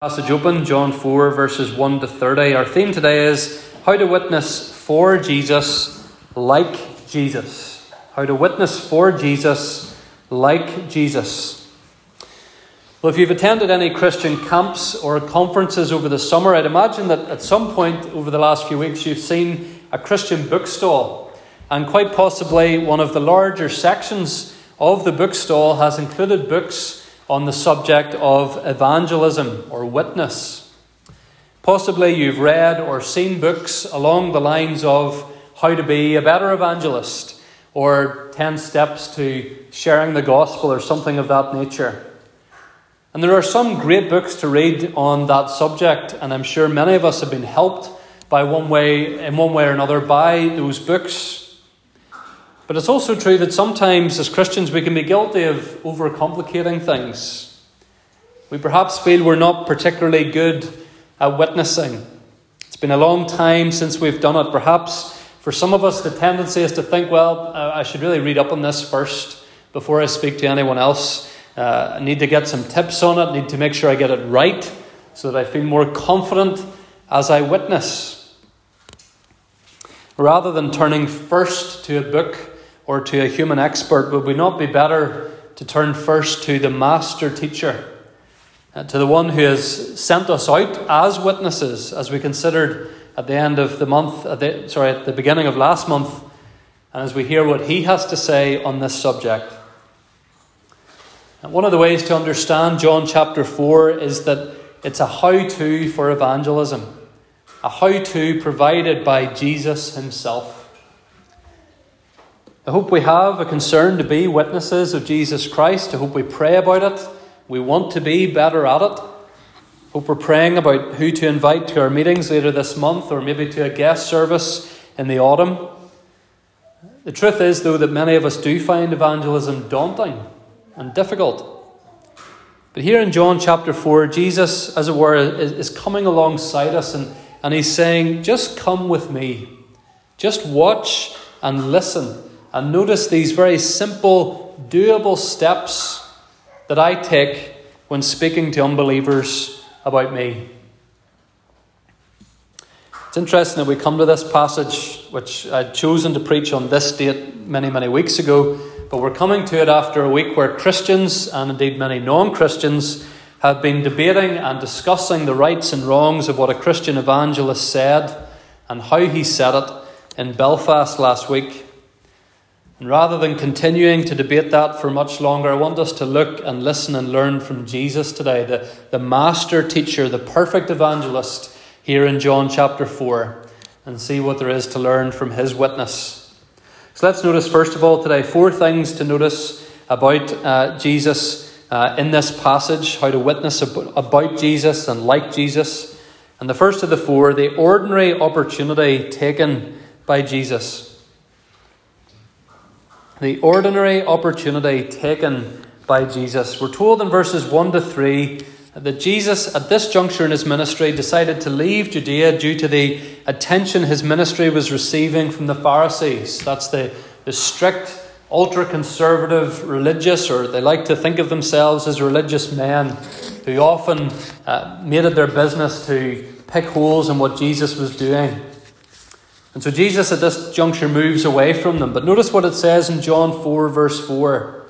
Passage open, John 4, verses 1-30. Our theme today is how to witness for Jesus like Jesus. How to witness for Jesus like Jesus. Well, if you've attended any Christian camps or conferences over the summer, I'd imagine that at some point over the last few weeks you've seen a Christian bookstall, and quite possibly one of the larger sections of the bookstall has included books on the subject of evangelism or witness. Possibly you've read or seen books along the lines of How to Be a Better Evangelist or 10 Steps to Sharing the Gospel or something of that nature. And there are some great books to read on that subject, and I'm sure many of us have been helped by one way or another by those books. But it's also true that sometimes as Christians we can be guilty of overcomplicating things. We perhaps feel we're not particularly good at witnessing. It's been a long time since we've done it. Perhaps for some of us the tendency is to think, well, I should really read up on this first before I speak to anyone else. I need to get some tips on it. I need to make sure I get it right so that I feel more confident as I witness. Rather than turning first to a book or to a human expert, would we not be better to turn first to the master teacher, to the one who has sent us out as witnesses, as we considered at the end of the month, at the beginning of last month, and as we hear what he has to say on this subject. And one of the ways to understand John chapter 4 is that it's a how-to for evangelism, a how-to provided by Jesus himself. I hope we have a concern to be witnesses of Jesus Christ. I hope we pray about it. We want to be better at it. I hope we're praying about who to invite to our meetings later this month, or maybe to a guest service in the autumn. The truth is, though, that many of us do find evangelism daunting and difficult. But here in John chapter 4, Jesus, as it were, is coming alongside us and he's saying, just come with me. Just watch and listen. And notice these very simple, doable steps that I take when speaking to unbelievers about me. It's interesting that we come to this passage, which I'd chosen to preach on this date many, many weeks ago, but we're coming to it after a week where Christians, and indeed many non-Christians, have been debating and discussing the rights and wrongs of what a Christian evangelist said and how he said it in Belfast last week. And rather than continuing to debate that for much longer, I want us to look and listen and learn from Jesus today, the master teacher, the perfect evangelist here in John chapter 4, and see what there is to learn from his witness. So let's notice, first of all, today, four things to notice about Jesus in this passage, how to witness about Jesus and like Jesus. And the first of the four, the ordinary opportunity taken by Jesus. The ordinary opportunity taken by Jesus. We're told in verses 1-3 that Jesus, at this juncture in his ministry, decided to leave Judea due to the attention his ministry was receiving from the Pharisees. That's the strict, ultra-conservative religious, or they like to think of themselves as religious men, who often made it their business to pick holes in what Jesus was doing. And so Jesus at this juncture moves away from them. But notice what it says in John 4, verse 4.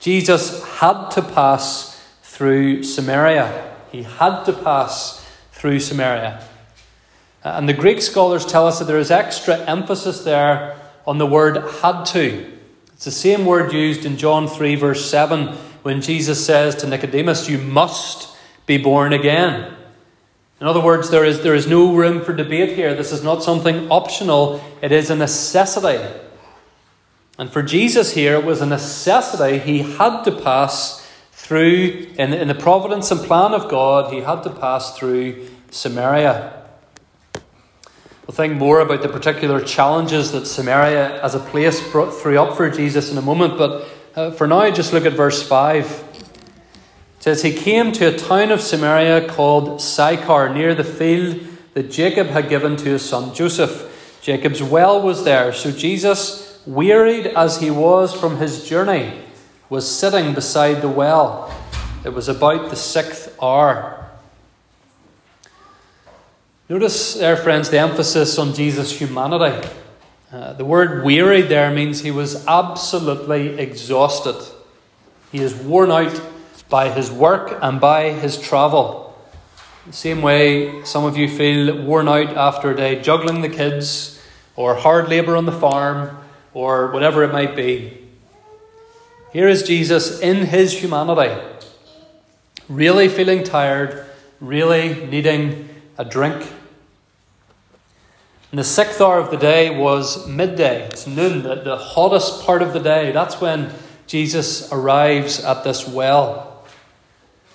Jesus had to pass through Samaria. He had to pass through Samaria. And the Greek scholars tell us that there is extra emphasis there on the word had to. It's the same word used in John 3, verse 7, when Jesus says to Nicodemus, you must be born again. In other words, there is no room for debate here. This is not something optional. It is a necessity. And for Jesus here, it was a necessity. He had to pass through, in the providence and plan of God, he had to pass through Samaria. We'll think more about the particular challenges that Samaria as a place threw up for Jesus in a moment. But for now, just look at verse 5. It says, he came to a town of Samaria called Sychar, near the field that Jacob had given to his son Joseph. Jacob's well was there. So Jesus, wearied as he was from his journey, was sitting beside the well. It was about the 6th hour. Notice there, friends, the emphasis on Jesus' humanity. The word wearied there means he was absolutely exhausted. He is worn out by his work and by his travel. The same way some of you feel worn out after a day juggling the kids or hard labour on the farm or whatever it might be. Here is Jesus in his humanity, really feeling tired, really needing a drink. And the sixth hour of the day was midday. It's noon, the hottest part of the day. That's when Jesus arrives at this well.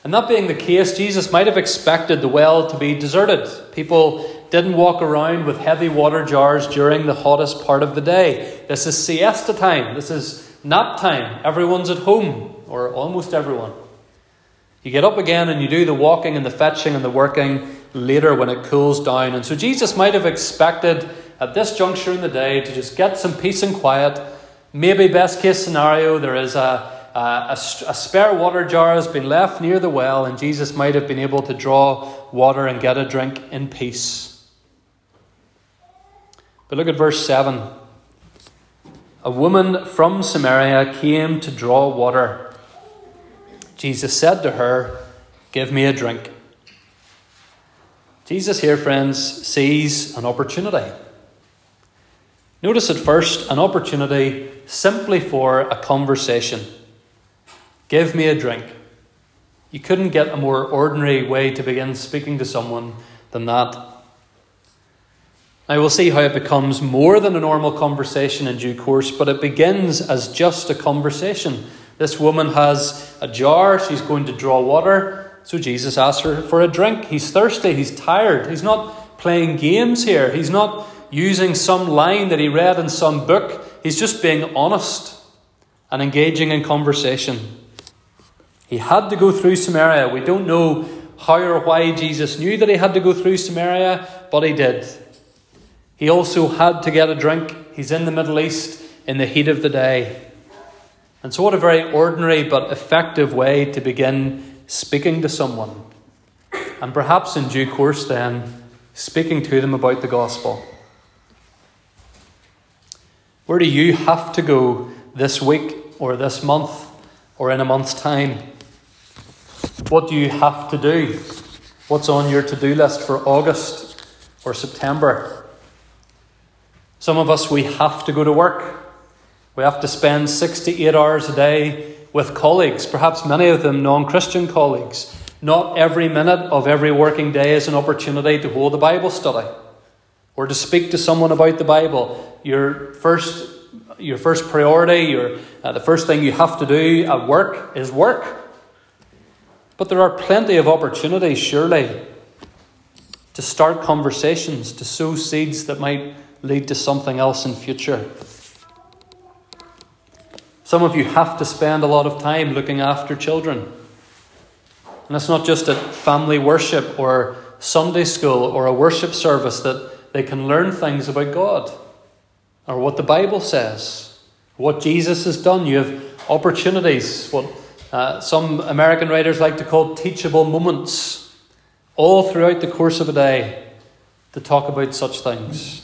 And that being the case, Jesus might have expected the well to be deserted. People didn't walk around with heavy water jars during the hottest part of the day. This is siesta time. This is nap time. Everyone's at home, or almost everyone. You get up again and you do the walking and the fetching and the working later when it cools down. And so Jesus might have expected at this juncture in the day to just get some peace and quiet. Maybe best case scenario, there is a spare water jar has been left near the well, and Jesus might have been able to draw water and get a drink in peace. But look at verse 7. A woman from Samaria came to draw water. Jesus said to her, "Give me a drink." Jesus here, friends, sees an opportunity. Notice at first an opportunity simply for a conversation. Give me a drink. You couldn't get a more ordinary way to begin speaking to someone than that. Now we'll see how it becomes more than a normal conversation in due course, but it begins as just a conversation. This woman has a jar, she's going to draw water, so Jesus asks her for a drink. He's thirsty, he's tired, he's not playing games here, he's not using some line that he read in some book. He's just being honest and engaging in conversation. He had to go through Samaria. We don't know how or why Jesus knew that he had to go through Samaria, but he did. He also had to get a drink. He's in the Middle East in the heat of the day. And so what a very ordinary but effective way to begin speaking to someone. And perhaps in due course then, speaking to them about the gospel. Where do you have to go this week or this month or in a month's time? What do you have to do? What's on your to-do list for August or September? Some of us, we have to go to work. We have to spend 6 to 8 hours a day with colleagues, perhaps many of them non-Christian colleagues. Not every minute of every working day is an opportunity to hold a Bible study or to speak to someone about the Bible. Your first priority, the first thing you have to do at work is work. But there are plenty of opportunities, surely, to start conversations, to sow seeds that might lead to something else in future. Some of you have to spend a lot of time looking after children. And it's not just at family worship or Sunday school or a worship service that they can learn things about God or what the Bible says, what Jesus has done. You have opportunities, what some American writers like to call teachable moments, all throughout the course of a day to talk about such things,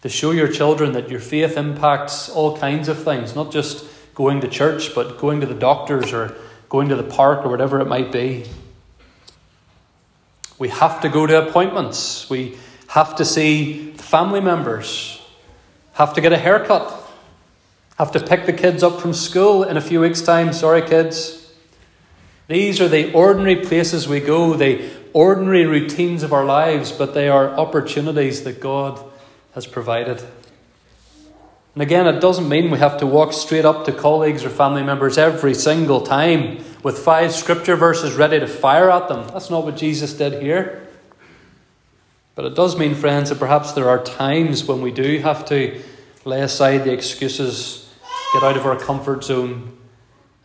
to show your children that your faith impacts all kinds of things, not just going to church, but going to the doctors or going to the park or whatever it might be. We have to go to appointments. We have to see family members, have to get a haircut, have to pick the kids up from school in a few weeks' time. Sorry, kids. These are the ordinary places we go, the ordinary routines of our lives, but they are opportunities that God has provided. And again, it doesn't mean we have to walk straight up to colleagues or family members every single time with 5 scripture verses ready to fire at them. That's not what Jesus did here. But it does mean, friends, that perhaps there are times when we do have to lay aside the excuses, get out of our comfort zone,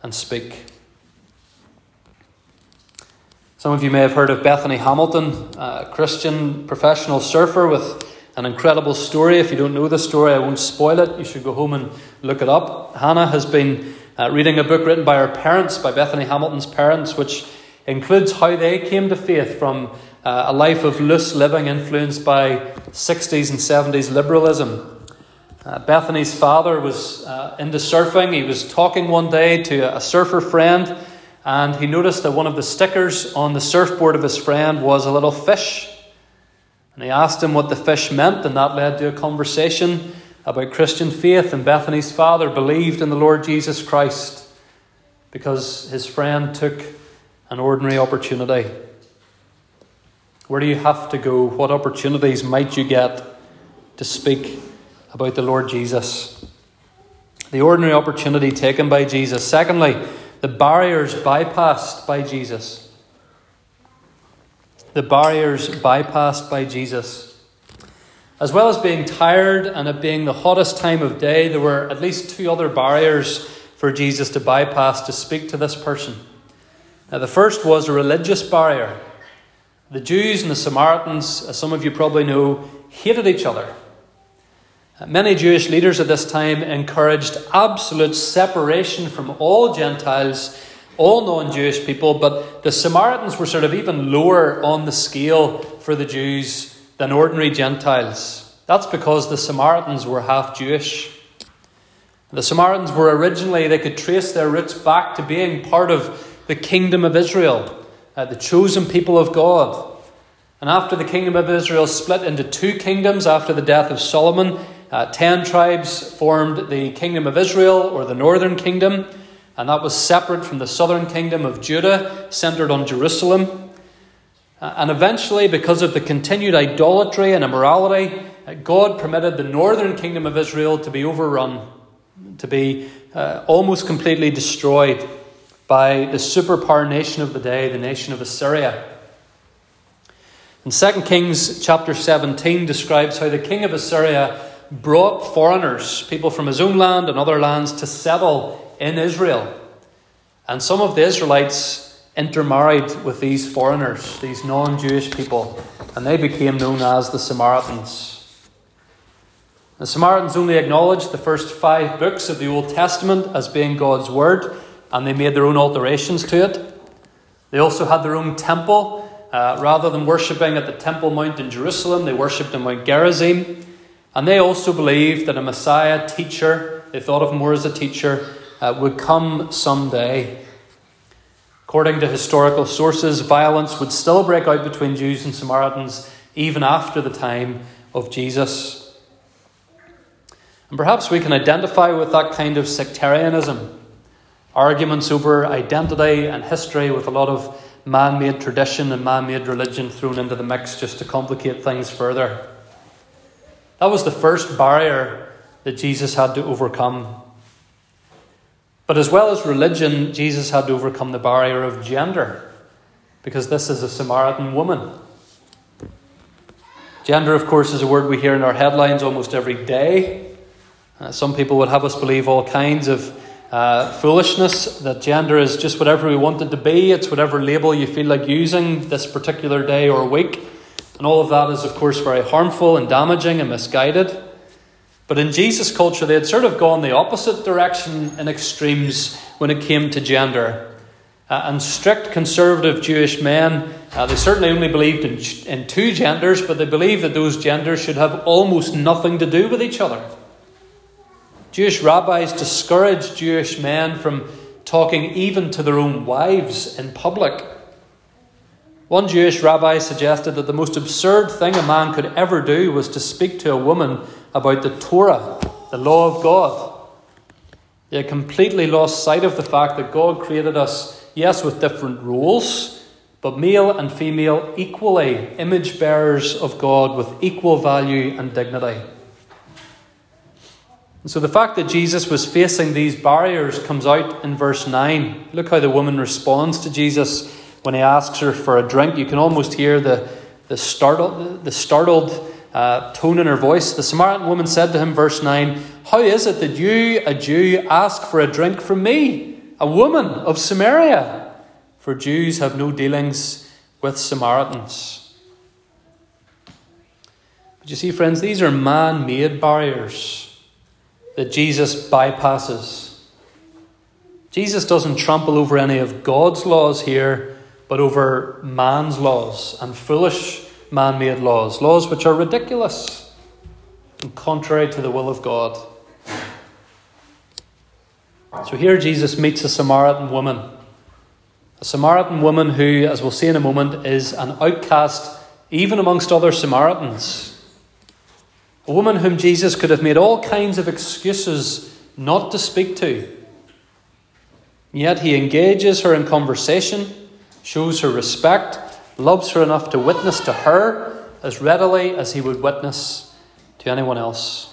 and speak. Some of you may have heard of Bethany Hamilton, a Christian professional surfer with an incredible story. If you don't know the story, I won't spoil it. You should go home and look it up. Hannah has been reading a book written by her parents, by Bethany Hamilton's parents, which includes how they came to faith from a life of loose living influenced by 60s and 70s liberalism. Bethany's father was into surfing. He was talking one day to a surfer friend, and he noticed that one of the stickers on the surfboard of his friend was a little fish. And he asked him what the fish meant, and that led to a conversation about Christian faith. And Bethany's father believed in the Lord Jesus Christ because his friend took an ordinary opportunity. Where do you have to go? What opportunities might you get to speak about the Lord Jesus? The ordinary opportunity taken by Jesus. Secondly, the barriers bypassed by Jesus. The barriers bypassed by Jesus. As well as being tired and it being the hottest time of day, there were at least two other barriers for Jesus to bypass to speak to this person. Now, the first was a religious barrier. The Jews and the Samaritans, as some of you probably know, hated each other. Many Jewish leaders at this time encouraged absolute separation from all Gentiles, all non-Jewish people, but the Samaritans were sort of even lower on the scale for the Jews than ordinary Gentiles. That's because the Samaritans were half Jewish. The Samaritans were originally, they could trace their roots back to being part of the kingdom of Israel, the chosen people of God. And after the kingdom of Israel split into two kingdoms after the death of Solomon, 10 tribes formed the kingdom of Israel, or the northern kingdom, and that was separate from the southern kingdom of Judah, centered on Jerusalem. And eventually, because of the continued idolatry and immorality, God permitted the northern kingdom of Israel to be overrun, to be almost completely destroyed by the superpower nation of the day, the nation of Assyria. And 2 Kings chapter 17 describes how the king of Assyria brought foreigners, people from his own land and other lands, to settle in Israel. And some of the Israelites intermarried with these foreigners, these non-Jewish people, and they became known as the Samaritans. The Samaritans only acknowledged the first 5 books of the Old Testament as being God's word, and they made their own alterations to it. They also had their own temple. Rather than worshipping at the Temple Mount in Jerusalem, they worshipped in Mount Gerizim. And they also believed that a Messiah teacher, they thought of him more as a teacher, would come someday. According to historical sources, violence would still break out between Jews and Samaritans even after the time of Jesus. And perhaps we can identify with that kind of sectarianism. Arguments over identity and history with a lot of man-made tradition and man-made religion thrown into the mix just to complicate things further. That was the first barrier that Jesus had to overcome. But as well as religion, Jesus had to overcome the barrier of gender, because this is a Samaritan woman. Gender, of course, is a word we hear in our headlines almost every day. Some people would have us believe all kinds of foolishness, that gender is just whatever we want it to be. It's whatever label you feel like using this particular day or week. And all of that is, of course, very harmful and damaging and misguided. But in Jesus' culture, they had sort of gone the opposite direction in extremes when it came to gender. And strict conservative Jewish men, they certainly only believed in 2 genders, but they believed that those genders should have almost nothing to do with each other. Jewish rabbis discouraged Jewish men from talking even to their own wives in public. One Jewish rabbi suggested that the most absurd thing a man could ever do was to speak to a woman about the Torah, the law of God. They had completely lost sight of the fact that God created us, yes, with different roles, but male and female equally image bearers of God with equal value and dignity. And so the fact that Jesus was facing these barriers comes out in verse 9. Look how the woman responds to Jesus when he asks her for a drink. You can almost hear the startled tone in her voice. The Samaritan woman said to him, verse 9, "How is it that you, a Jew, ask for a drink from me, a woman of Samaria? For Jews have no dealings with Samaritans." But you see, friends, these are man-made barriers that Jesus bypasses. Jesus doesn't trample over any of God's laws here but over man's laws and foolish man-made laws, laws which are ridiculous and contrary to the will of God. So here Jesus meets a Samaritan woman. A Samaritan woman who, as we'll see in a moment, is an outcast even amongst other Samaritans. A woman whom Jesus could have made all kinds of excuses not to speak to. Yet he engages her in conversation, shows her respect, loves her enough to witness to her as readily as he would witness to anyone else.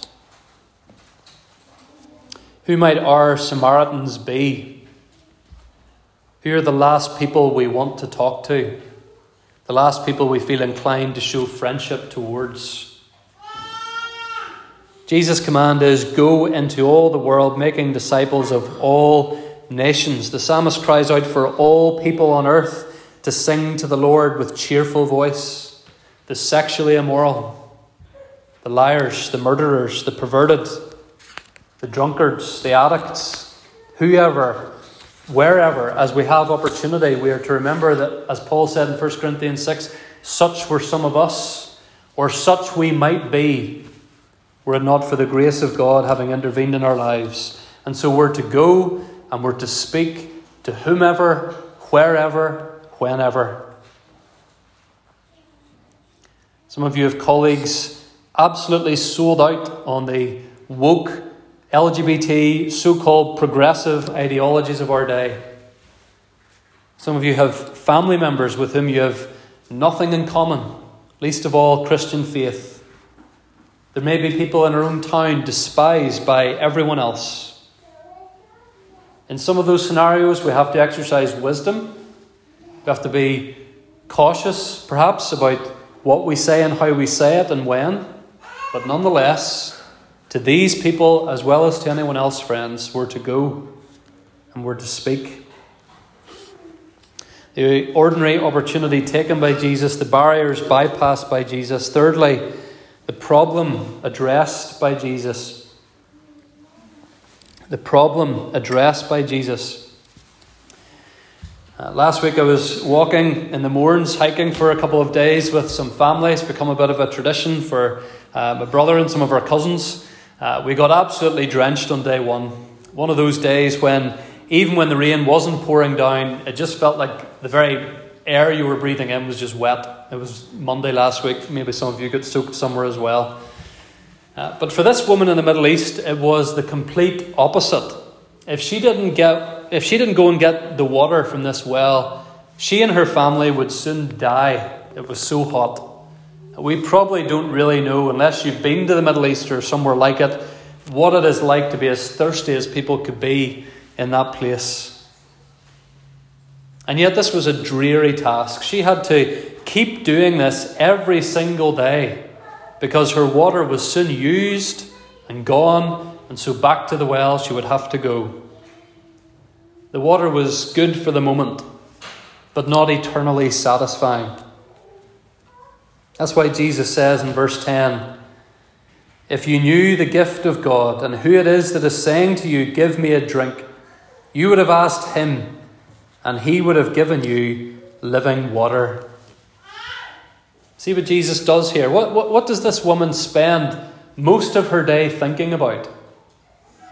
Who might our Samaritans be? Who are the last people we want to talk to? The last people we feel inclined to show friendship towards? Jesus' command is, go into all the world, making disciples of all nations. The psalmist cries out for all people on earth to sing to the Lord with cheerful voice. The sexually immoral, the liars, the murderers, the perverted, the drunkards, the addicts, whoever, wherever, as we have opportunity, we are to remember that, as Paul said in 1 Corinthians 6, such were some of us, or such we might be, were it not for the grace of God having intervened in our lives. And so we're to go and we're to speak to whomever, wherever, whenever. Some of you have colleagues absolutely sold out on the woke LGBT, so-called progressive ideologies of our day. Some of you have family members with whom you have nothing in common, least of all Christian faith. There may be people in our own town despised by everyone else. In some of those scenarios, we have to exercise wisdom. We have to be cautious, perhaps, about what we say and how we say it and when. But nonetheless, to these people, as well as to anyone else, friends, we're to go and we're to speak. The ordinary opportunity taken by Jesus, the barriers bypassed by Jesus. Thirdly, the problem addressed by Jesus. The problem addressed by Jesus. Last week I was walking in the Mourns, hiking for a couple of days with some family. It's become a bit of a tradition for my brother and some of our cousins. We got absolutely drenched on day one. One of those days when, even when the rain wasn't pouring down, it just felt like the very air you were breathing in was just wet. It was Monday last week. Maybe some of you got soaked somewhere as well. But for this woman in the Middle East, it was the complete opposite. If she didn't go and get the water from this well, she and her family would soon die. It was so hot. We probably don't really know, unless you've been to the Middle East or somewhere like it, what it is like to be as thirsty as people could be in that place. And yet this was a dreary task. She had to keep doing this every single day because her water was soon used and gone, and so back to the well she would have to go. The water was good for the moment, but not eternally satisfying. That's why Jesus says in verse 10, if you knew the gift of God and who it is that is saying to you, give me a drink, you would have asked him and he would have given you living water. See what Jesus does here. What does this woman spend most of her day thinking about?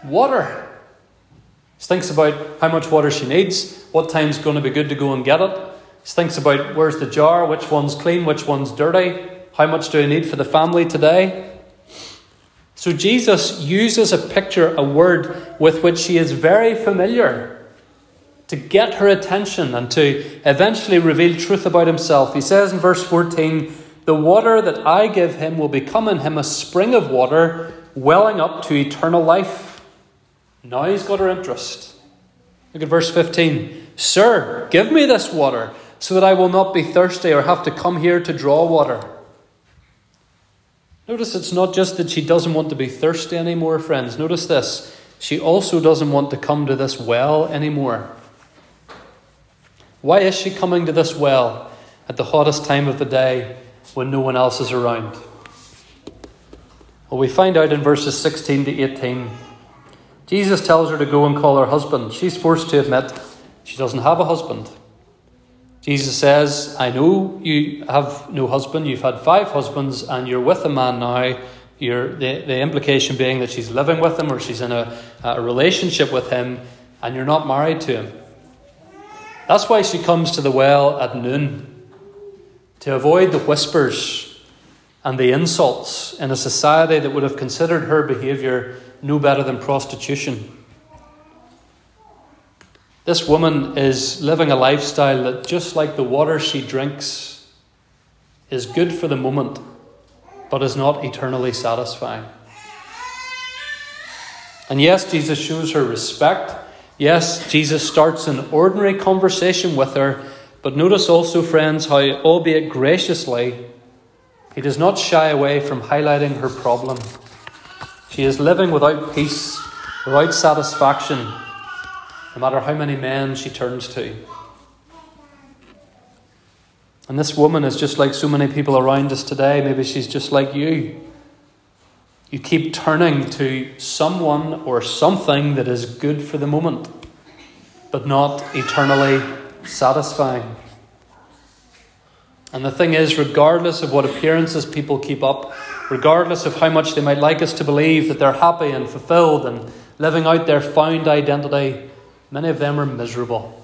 Water. She thinks about how much water she needs, what time's going to be good to go and get it. She thinks about where's the jar, which one's clean, which one's dirty, how much do I need for the family today? So Jesus uses a picture, a word with which she is very familiar, to get her attention and to eventually reveal truth about himself. He says in verse 14, the water that I give him will become in him a spring of water welling up to eternal life. Now he's got her interest. Look at verse 15. Sir, give me this water, so that I will not be thirsty or have to come here to draw water. Notice it's not just that she doesn't want to be thirsty anymore, friends. Notice this. She also doesn't want to come to this well anymore. Why is she coming to this well at the hottest time of the day when no one else is around? Well, we find out in verses 16 to 18. Jesus tells her to go and call her husband. She's forced to admit she doesn't have a husband. Jesus says, I know you have no husband. You've had 5 husbands and you're with a man now. The implication being that she's living with him or she's in a relationship with him and you're not married to him. That's why she comes to the well at noon, to avoid the whispers and the insults in a society that would have considered her behaviour no better than prostitution. This woman is living a lifestyle that, just like the water she drinks, is good for the moment, but is not eternally satisfying. And yes, Jesus shows her respect. Yes, Jesus starts an ordinary conversation with her, but notice also, friends, how, albeit graciously, he does not shy away from highlighting her problem. She is living without peace, without satisfaction, no matter how many men she turns to. And this woman is just like so many people around us today. Maybe she's just like you. You keep turning to someone or something that is good for the moment, but not eternally satisfying. And the thing is, regardless of what appearances people keep up, regardless of how much they might like us to believe that they're happy and fulfilled and living out their found identity, many of them are miserable.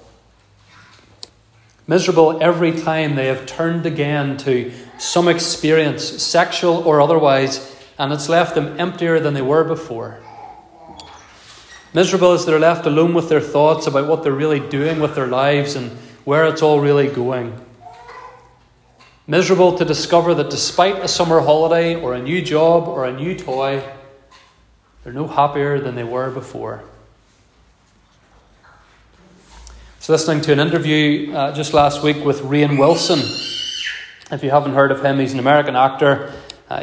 Miserable every time they have turned again to some experience, sexual or otherwise, and it's left them emptier than they were before. Miserable as they're left alone with their thoughts about what they're really doing with their lives and where it's all really going. Miserable to discover that despite a summer holiday or a new job or a new toy, they're no happier than they were before. I was listening to an interview just last week with Rainn Wilson. If you haven't heard of him, he's an American actor.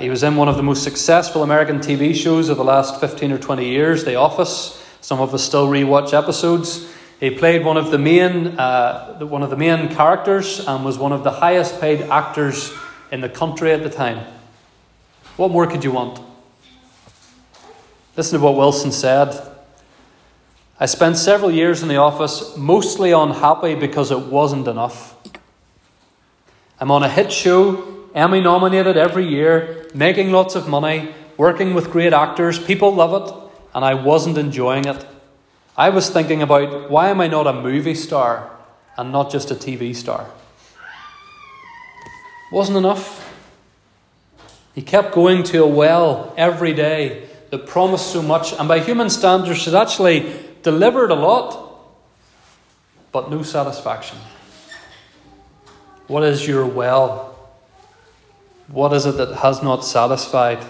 He was in one of the most successful American TV shows of the last 15 or 20 years, The Office. Some of us still rewatch episodes. He played one of the main characters and was one of the highest paid actors in the country at the time. What more could you want? Listen to what Wilson said. I spent several years in the office, mostly unhappy because it wasn't enough. I'm on a hit show, Emmy nominated every year, making lots of money, working with great actors. People love it, and I wasn't enjoying it. I was thinking about, why am I not a movie star and not just a TV star? Wasn't enough. He kept going to a well every day that promised so much, and by human standards it actually delivered a lot, but no satisfaction. What is your well? What is it that has not satisfied?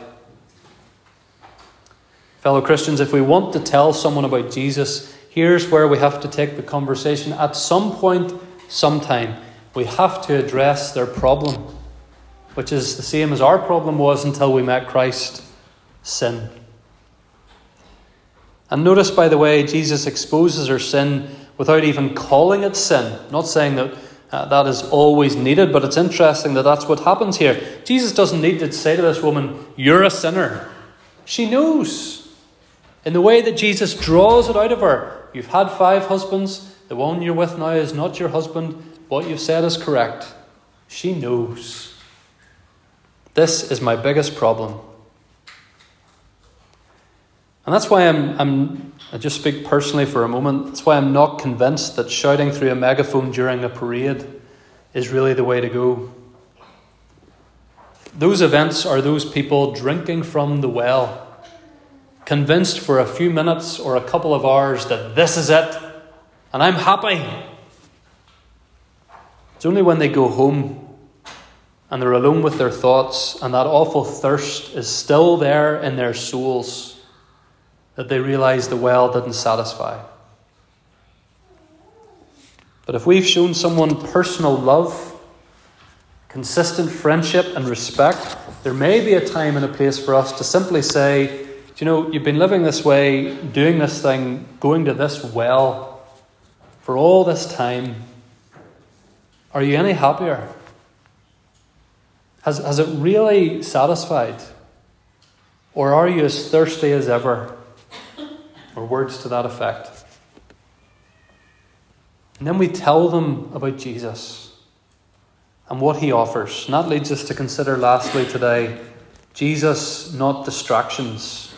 Fellow Christians, if we want to tell someone about Jesus, here's where we have to take the conversation. At some point, sometime, we have to address their problem, which is the same as our problem was until we met Christ: sin. And notice, by the way, Jesus exposes her sin without even calling it sin. Not saying that that is always needed, but it's interesting that that's what happens here. Jesus doesn't need to say to this woman, "You're a sinner." She knows. In the way that Jesus draws it out of her, you've had 5 husbands, the one you're with now is not your husband, what you've said is correct. She knows. This is my biggest problem. And that's why I just speak personally for a moment, that's why I'm not convinced that shouting through a megaphone during a parade is really the way to go. Those events are those people drinking from the well, convinced for a few minutes or a couple of hours that this is it, and I'm happy. It's only when they go home and they're alone with their thoughts and that awful thirst is still there in their souls that they realize the well didn't satisfy. But if we've shown someone personal love, consistent friendship and respect, there may be a time and a place for us to simply say, do you know, you've been living this way, doing this thing, going to this well for all this time. Are you any happier? Has it really satisfied? Or are you as thirsty as ever? Or words to that effect. And then we tell them about Jesus. and what he offers. And that leads us to consider lastly today, Jesus, not distractions.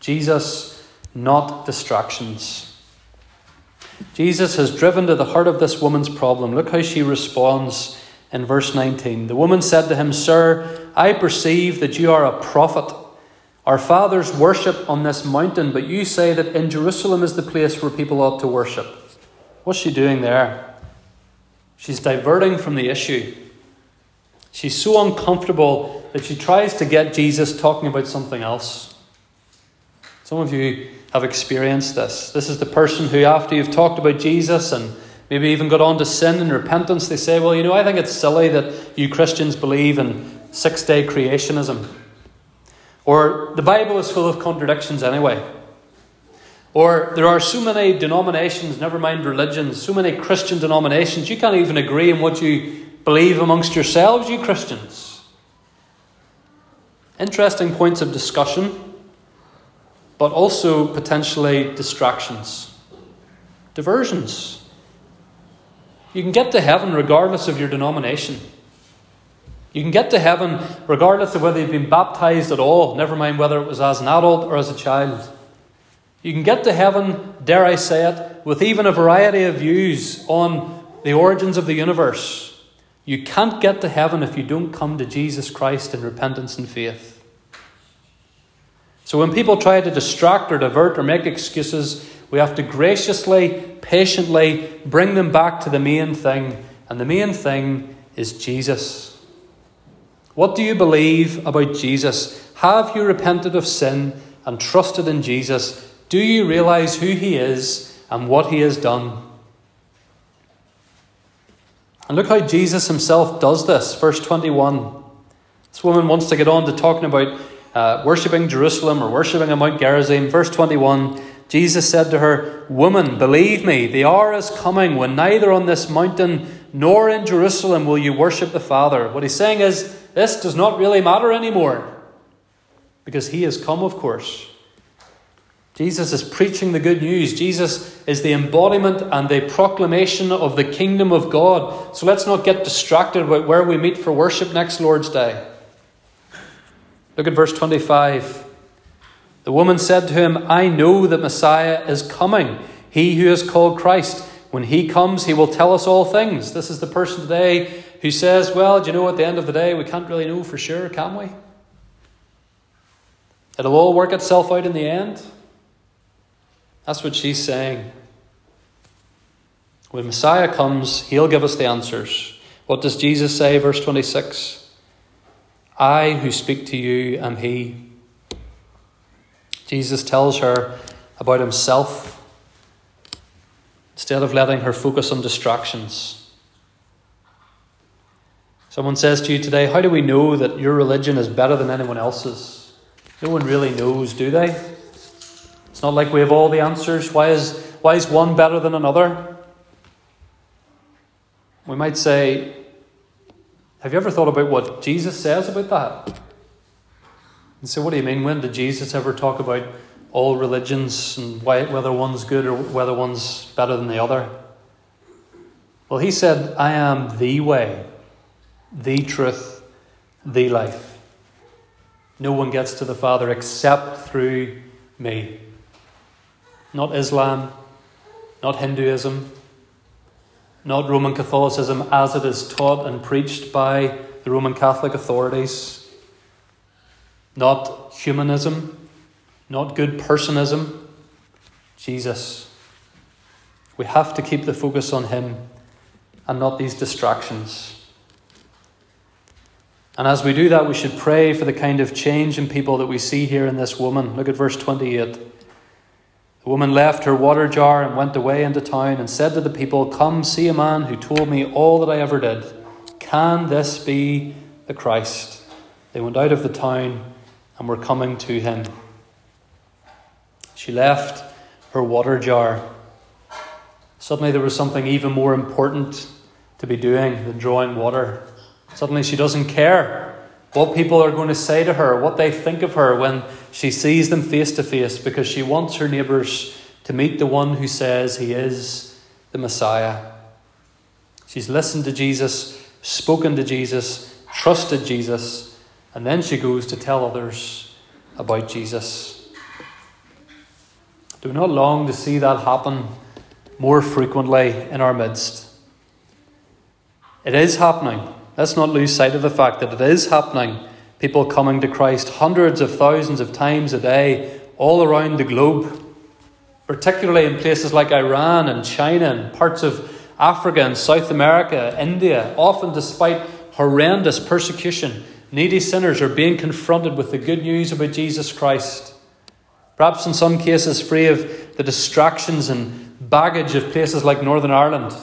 Jesus, not distractions. Jesus has driven to the heart of this woman's problem. Look how she responds in verse 19. The woman said to him, "Sir, I perceive that you are a prophet. Our fathers worship on this mountain, but you say that in Jerusalem is the place where people ought to worship." What's she doing there? She's diverting from the issue. She's so uncomfortable that she tries to get Jesus talking about something else. Some of you have experienced this. This is the person who, after you've talked about Jesus and maybe even got on to sin and repentance, they say, "Well, you know, I think it's silly that you Christians believe in six-day creationism." Or, "The Bible is full of contradictions anyway." Or, "There are so many denominations, never mind religions, so many Christian denominations, you can't even agree on what you believe amongst yourselves, you Christians." Interesting points of discussion, but also potentially distractions. Diversions. You can get to heaven regardless of your denomination. You can get to heaven regardless of whether you've been baptized at all, never mind whether it was as an adult or as a child. You can get to heaven, dare I say it, with even a variety of views on the origins of the universe. You can't get to heaven if you don't come to Jesus Christ in repentance and faith. So when people try to distract or divert or make excuses, we have to graciously, patiently bring them back to the main thing. And the main thing is Jesus. What do you believe about Jesus? Have you repented of sin and trusted in Jesus? Do you realize who he is and what he has done? And look how Jesus himself does this. Verse 21. This woman wants to get on to talking about worshipping Jerusalem or worshipping at Mount Gerizim. Verse 21, Jesus said to her, "Woman, believe me, the hour is coming when neither on this mountain nor in Jerusalem will you worship the Father." What he's saying is, this does not really matter anymore, because he has come, of course. Jesus is preaching the good news. Jesus is the embodiment and the proclamation of the kingdom of God. So let's not get distracted about where we meet for worship next Lord's Day. Look at verse 25. The woman said to him, "I know that Messiah is coming, he who is called Christ. When he comes, he will tell us all things." This is the person today who says, "Well, do you know, at the end of the day, we can't really know for sure, can we? It'll all work itself out in the end." That's what she's saying. When Messiah comes, he'll give us the answers. What does Jesus say? Verse 26. "I who speak to you am he." Jesus tells her about himself instead of letting her focus on distractions. Someone says to you today, "How do we know that your religion is better than anyone else's?" No one really knows, do they? It's not like we have all the answers. Why is one better than another? We might say, have you ever thought about what Jesus says about that? And so what do you mean? When did Jesus ever talk about all religions and whether one's good or whether one's better than the other? Well, he said, "I am the way, the truth, the life. No one gets to the Father except through me." Not Islam, not Hinduism, not Roman Catholicism as it is taught and preached by the Roman Catholic authorities, not humanism, not good personism, Jesus. We have to keep the focus on him and not these distractions. And as we do that, we should pray for the kind of change in people that we see here in this woman. Look at verse 28. The woman left her water jar and went away into town and said to the people, "Come, see a man who told me all that I ever did. Can this be the Christ?" They went out of the town and were coming to him. She left her water jar. Suddenly there was something even more important to be doing than drawing water. Suddenly she doesn't care what people are going to say to her, what they think of her when she sees them face to face, because she wants her neighbours to meet the one who says he is the Messiah. She's listened to Jesus spoken to Jesus, trusted Jesus, and then she goes to tell others about Jesus. Do we not long to see that happen more frequently in our midst? It is happening. Let's not lose sight of the fact that it is happening. People coming to Christ hundreds of thousands of times a day all around the globe, particularly in places like Iran and China and parts of Africa and South America, India. Often despite horrendous persecution, needy sinners are being confronted with the good news about Jesus Christ. Perhaps in some cases free of the distractions and baggage of places like Northern Ireland.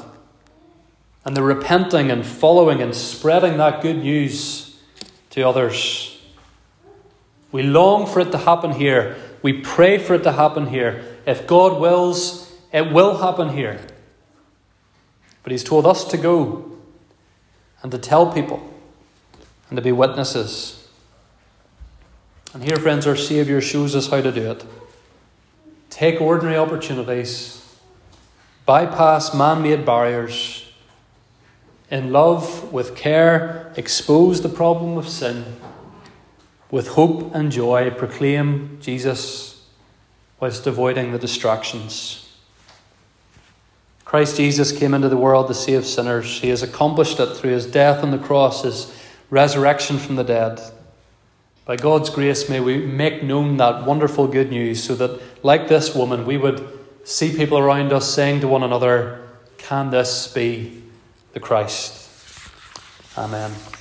And the repenting and following and spreading that good news to others. We long for it to happen here. We pray for it to happen here. If God wills, it will happen here. But he's told us to go and to tell people and to be witnesses. And here, friends, our Saviour shows us how to do it. Take ordinary opportunities. Bypass man-made barriers. In love, with care, expose the problem of sin. With hope and joy, proclaim Jesus whilst avoiding the distractions. Christ Jesus came into the world to save sinners. He has accomplished it through his death on the cross, his resurrection from the dead. By God's grace, may we make known that wonderful good news so that, like this woman, we would see people around us saying to one another, "Can this be the Christ?" Amen.